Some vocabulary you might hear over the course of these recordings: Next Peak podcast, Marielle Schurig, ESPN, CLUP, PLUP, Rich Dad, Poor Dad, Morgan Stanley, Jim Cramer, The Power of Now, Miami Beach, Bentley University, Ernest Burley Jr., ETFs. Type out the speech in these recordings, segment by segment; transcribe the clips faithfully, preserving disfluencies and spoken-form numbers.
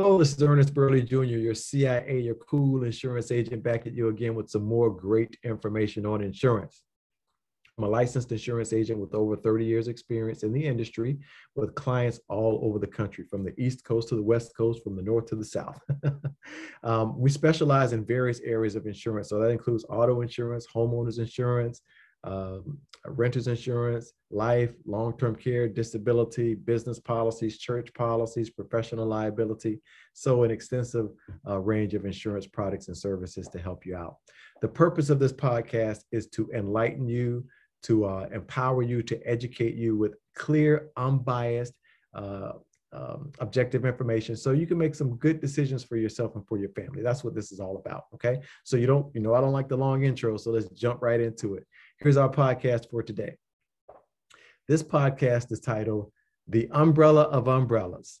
Hello, this is Ernest Burley Junior, your C I A, your cool insurance agent, back at you again with some more great information on insurance. I'm a licensed insurance agent with over thirty years experience in the industry with clients all over the country, from the East Coast to the West Coast, from the North to the South. um, we specialize in various areas of insurance. So that includes auto insurance, homeowners insurance, um, renter's insurance, life, long-term care, disability, business policies, church policies, professional liability. So an extensive uh, range of insurance products and services to help you out. The purpose of this podcast is to enlighten you, to uh, empower you, to educate you with clear, unbiased, uh, um, objective information so you can make some good decisions for yourself and for your family. That's what this is all about, okay? So you don't, you know, I don't like the long intro, so let's jump right into it. Here's our podcast for today. This podcast is titled, The Umbrella of Umbrellas,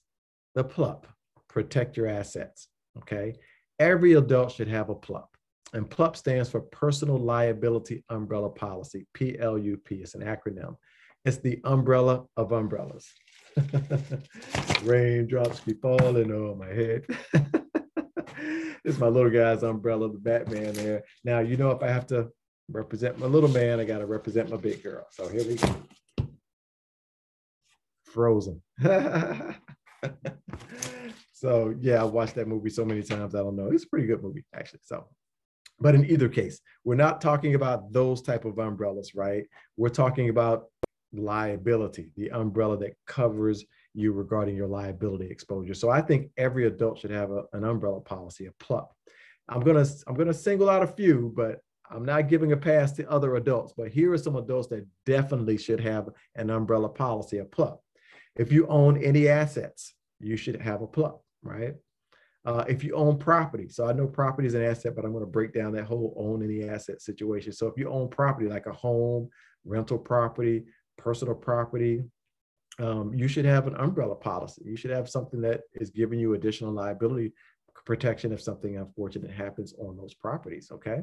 the P L U P, Protect Your Assets, okay? Every adult should have a P L U P. And P L U P stands for Personal Liability Umbrella Policy, P L U P. It's an acronym. It's the umbrella of umbrellas. Raindrops keep falling on my head. This is my little guy's umbrella, the Batman there. Now, you know, if I have to represent my little man, I got to represent my big girl. So here we go. Frozen. So, yeah, I watched that movie so many times. I don't know. It's a pretty good movie, actually. So. But in either case, we're not talking about those type of umbrellas, right? We're talking about liability, the umbrella that covers you regarding your liability exposure. So I think every adult should have a, an umbrella policy, a P L U P. I'm gonna, I'm gonna single out a few, but I'm not giving a pass to other adults, but here are some adults that definitely should have an umbrella policy, a P L U P. If you own any assets, you should have a P L U P, right? Uh, if you own property, so I know property is an asset, but I'm going to break down that whole own any asset situation. So if you own property, like a home, rental property, personal property, um, you should have an umbrella policy. You should have something that is giving you additional liability protection if something unfortunate happens on those properties, okay?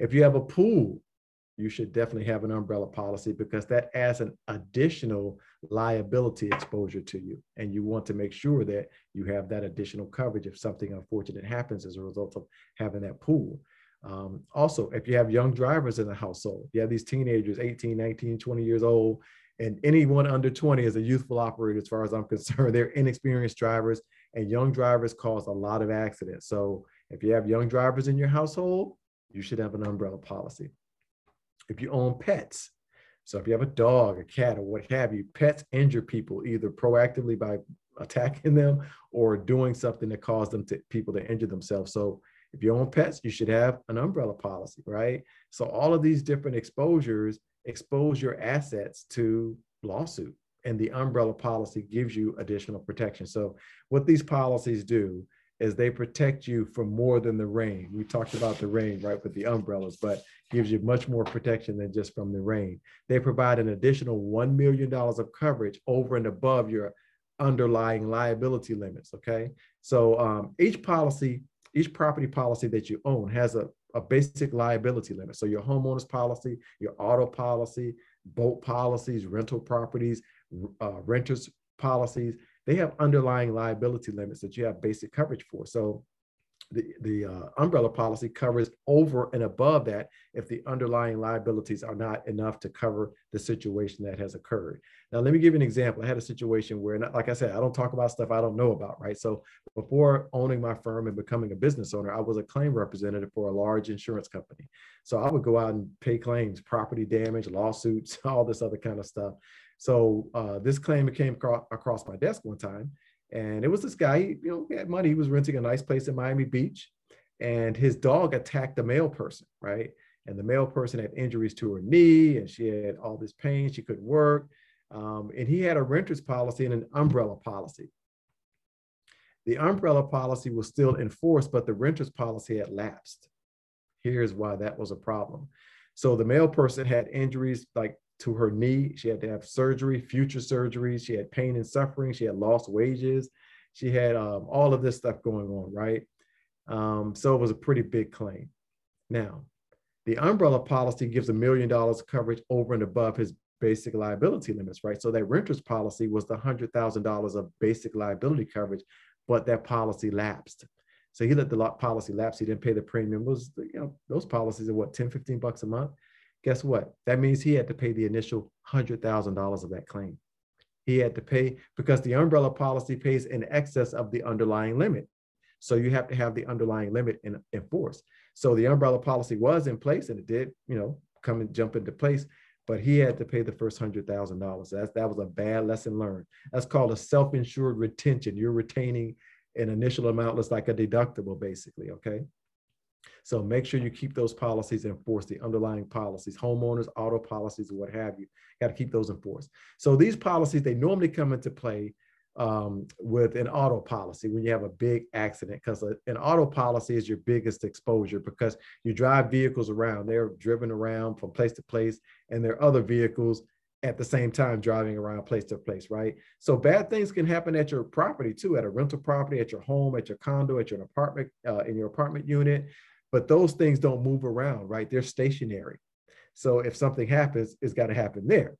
If you have a pool, you should definitely have an umbrella policy because that adds an additional liability exposure to you. And you want to make sure that you have that additional coverage if something unfortunate happens as a result of having that pool. Um, also, if you have young drivers in the household, you have these teenagers, eighteen, nineteen, twenty years old, and anyone under twenty is a youthful operator as far as I'm concerned. They're inexperienced drivers, and young drivers cause a lot of accidents. So if you have young drivers in your household, you should have an umbrella policy. If you own pets, so if you have a dog, a cat, or what have you, pets injure people either proactively by attacking them or doing something that caused them to people to injure themselves. So if you own pets, you should have an umbrella policy, right? So all of these different exposures expose your assets to lawsuit, and the umbrella policy gives you additional protection. So what these policies do is they protect you from more than the rain. We talked about the rain, right, with the umbrellas, but gives you much more protection than just from the rain. They provide an additional one million dollars of coverage over and above your underlying liability limits, okay? So um, each policy, each property policy that you own has a, a basic liability limit. So your homeowner's policy, your auto policy, boat policies, rental properties, uh, renters policies, they have underlying liability limits that you have basic coverage for. So the, the uh, umbrella policy covers over and above that if the underlying liabilities are not enough to cover the situation that has occurred. Now, let me give you an example. I had a situation where, like I said, I don't talk about stuff I don't know about, right? So before owning my firm and becoming a business owner, I was a claim representative for a large insurance company. So I would go out and pay claims, property damage, lawsuits, all this other kind of stuff. So uh, this claim came across my desk one time, and it was this guy, he, you know, he had money. He was renting a nice place in Miami Beach, and his dog attacked a male person, right? And the male person had injuries to her knee, and she had all this pain. She couldn't work, um, and he had a renter's policy and an umbrella policy. The umbrella policy was still in force, but the renter's policy had lapsed. Here's why that was a problem. So the male person had injuries like to her knee. She had to have surgery, future surgery. She had pain and suffering. She had lost wages. She had um, all of this stuff going on, right? Um, so it was a pretty big claim. Now, the umbrella policy gives a million dollars coverage over and above his basic liability limits, right? So that renter's policy was the one hundred thousand dollars of basic liability coverage, but that policy lapsed. So he let the policy lapse. He didn't pay the premium. It was, you know, those policies are what, ten, fifteen bucks a month? Guess what? That means he had to pay the initial one hundred thousand dollars of that claim. He had to pay because the umbrella policy pays in excess of the underlying limit. So you have to have the underlying limit in, in force. So the umbrella policy was in place and it did, you know, come and jump into place, but he had to pay the first one hundred thousand dollars. That's, that was a bad lesson learned. That's called a self-insured retention. You're retaining an initial amount, looks like a deductible basically, okay? So make sure you keep those policies in force, the underlying policies, homeowners, auto policies, what have you, got to keep those in force. So these policies, they normally come into play um, with an auto policy when you have a big accident, because an auto policy is your biggest exposure because you drive vehicles around, they're driven around from place to place, and there are other vehicles at the same time driving around place to place, right? So bad things can happen at your property too, at a rental property, at your home, at your condo, at your apartment, uh, in your apartment unit, but those things don't move around, right? They're stationary. So if something happens, it's gotta happen there.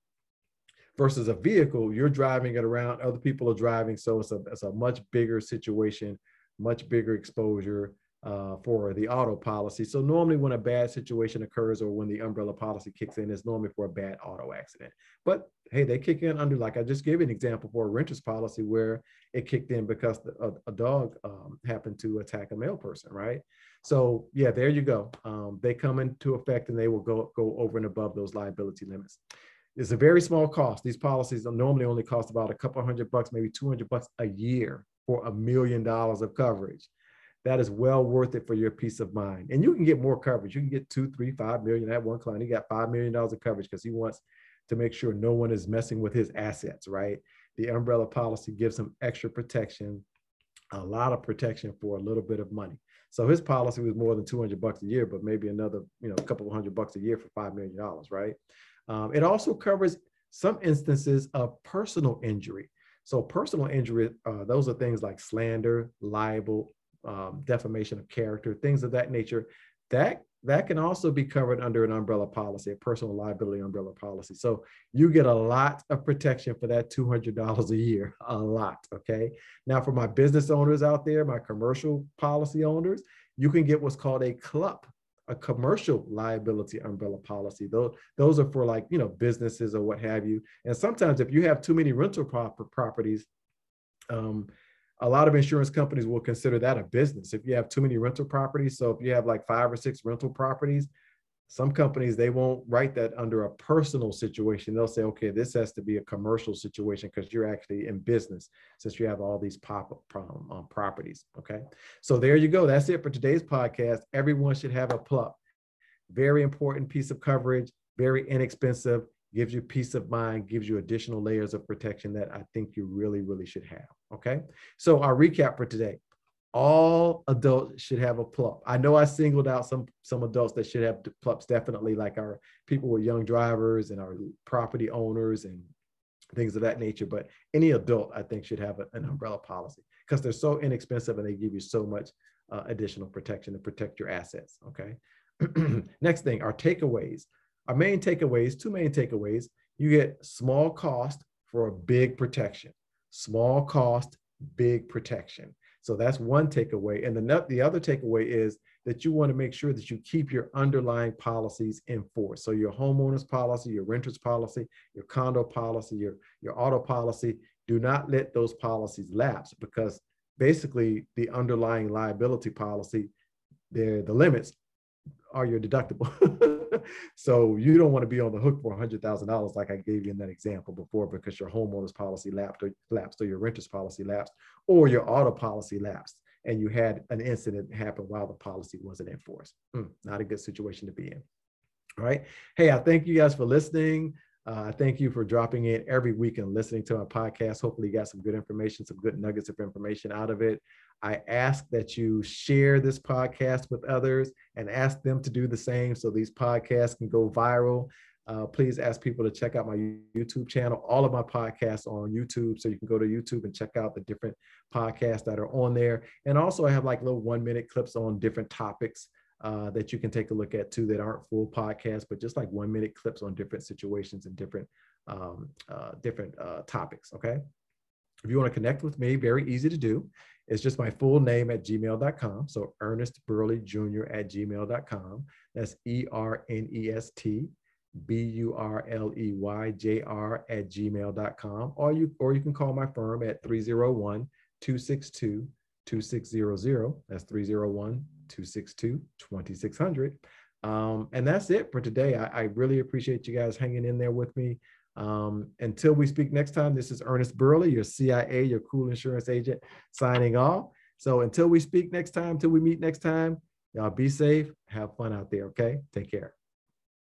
Versus a vehicle, you're driving it around, other people are driving, so it's a, it's a much bigger situation, much bigger exposure uh, for the auto policy. So normally when a bad situation occurs or when the umbrella policy kicks in, it's normally for a bad auto accident. But hey, they kick in under, like I just gave an example for a renter's policy where it kicked in because the, a, a dog um, happened to attack a male person, right? So yeah, there you go. Um, they come into effect and they will go, go over and above those liability limits. It's a very small cost. These policies normally only cost about a couple hundred bucks, maybe two hundred bucks a year for a million dollars of coverage. That is well worth it for your peace of mind. And you can get more coverage. You can get two, three, five million. I have one client, he got five million dollars of coverage because he wants to make sure no one is messing with his assets, right? The umbrella policy gives him extra protection, a lot of protection for a little bit of money. So his policy was more than two hundred bucks a year, but maybe another, you know, a couple of hundred bucks a year for five million dollars, right? Um, it also covers some instances of personal injury. So personal injury, uh, those are things like slander, libel, um, defamation of character, things of that nature. That That can also be covered under an umbrella policy, a personal liability umbrella policy. So you get a lot of protection for that two hundred dollars a year, a lot, okay? Now for my business owners out there, my commercial policy owners, you can get what's called a CLUP, a commercial liability umbrella policy. Those, those are for like, you know, businesses or what have you. And sometimes if you have too many rental proper properties, um, a lot of insurance companies will consider that a business if you have too many rental properties. So if you have like five or six rental properties, some companies, they won't write that under a personal situation. They'll say, okay, this has to be a commercial situation because you're actually in business since you have all these pop-up problem on properties, okay? So there you go. That's it for today's podcast. Everyone should have a PLUP. Very important piece of coverage, very inexpensive, gives you peace of mind, gives you additional layers of protection that I think you really, really should have, okay? So our recap for today, all adults should have a PLUP. I know I singled out some, some adults that should have PLUPs, definitely, like our people with young drivers and our property owners and things of that nature, but any adult I think should have a, an umbrella policy because they're so inexpensive and they give you so much uh, additional protection to protect your assets, okay? Next thing, our takeaways. Our main takeaways, two main takeaways, you get small cost for a big protection. Small cost, big protection. So that's one takeaway. And the, the other takeaway is that you want to make sure that you keep your underlying policies in force. So your homeowner's policy, your renter's policy, your condo policy, your, your auto policy, do not let those policies lapse because basically the underlying liability policy, the limits are your deductible. So you don't want to be on the hook for one hundred thousand dollars like I gave you in that example before because your homeowner's policy lapsed or, lapsed or your renter's policy lapsed or your auto policy lapsed and you had an incident happen while the policy wasn't in force. Mm, not a good situation to be in. All right. Hey, I thank you guys for listening. Uh, thank you for dropping in every week and listening to my podcast. Hopefully you got some good information, some good nuggets of information out of it. I ask that you share this podcast with others and ask them to do the same so these podcasts can go viral. Uh, please ask people to check out my YouTube channel, all of my podcasts are on YouTube. So you can go to YouTube and check out the different podcasts that are on there. And also I have like little one minute clips on different topics uh, that you can take a look at too that aren't full podcasts, but just like one minute clips on different situations and different, um, uh, different uh, topics, okay? If you want to connect with me, very easy to do. It's just my full name at gmail dot com. So Ernest Burley Junior at gmail dot com. That's E R N E S T B U R L E Y J R at gmail dot com. Or you, or you can call my firm at three oh one, two six two, two six zero zero. That's three oh one, two six two, two six zero zero. Um, and that's it for today. I, I really appreciate you guys hanging in there with me. Um, until we speak next time, this is Ernest Burley, your C I A, your cool insurance agent, signing off. So until we speak next time, till we meet next time, y'all be safe, have fun out there, okay? Take care.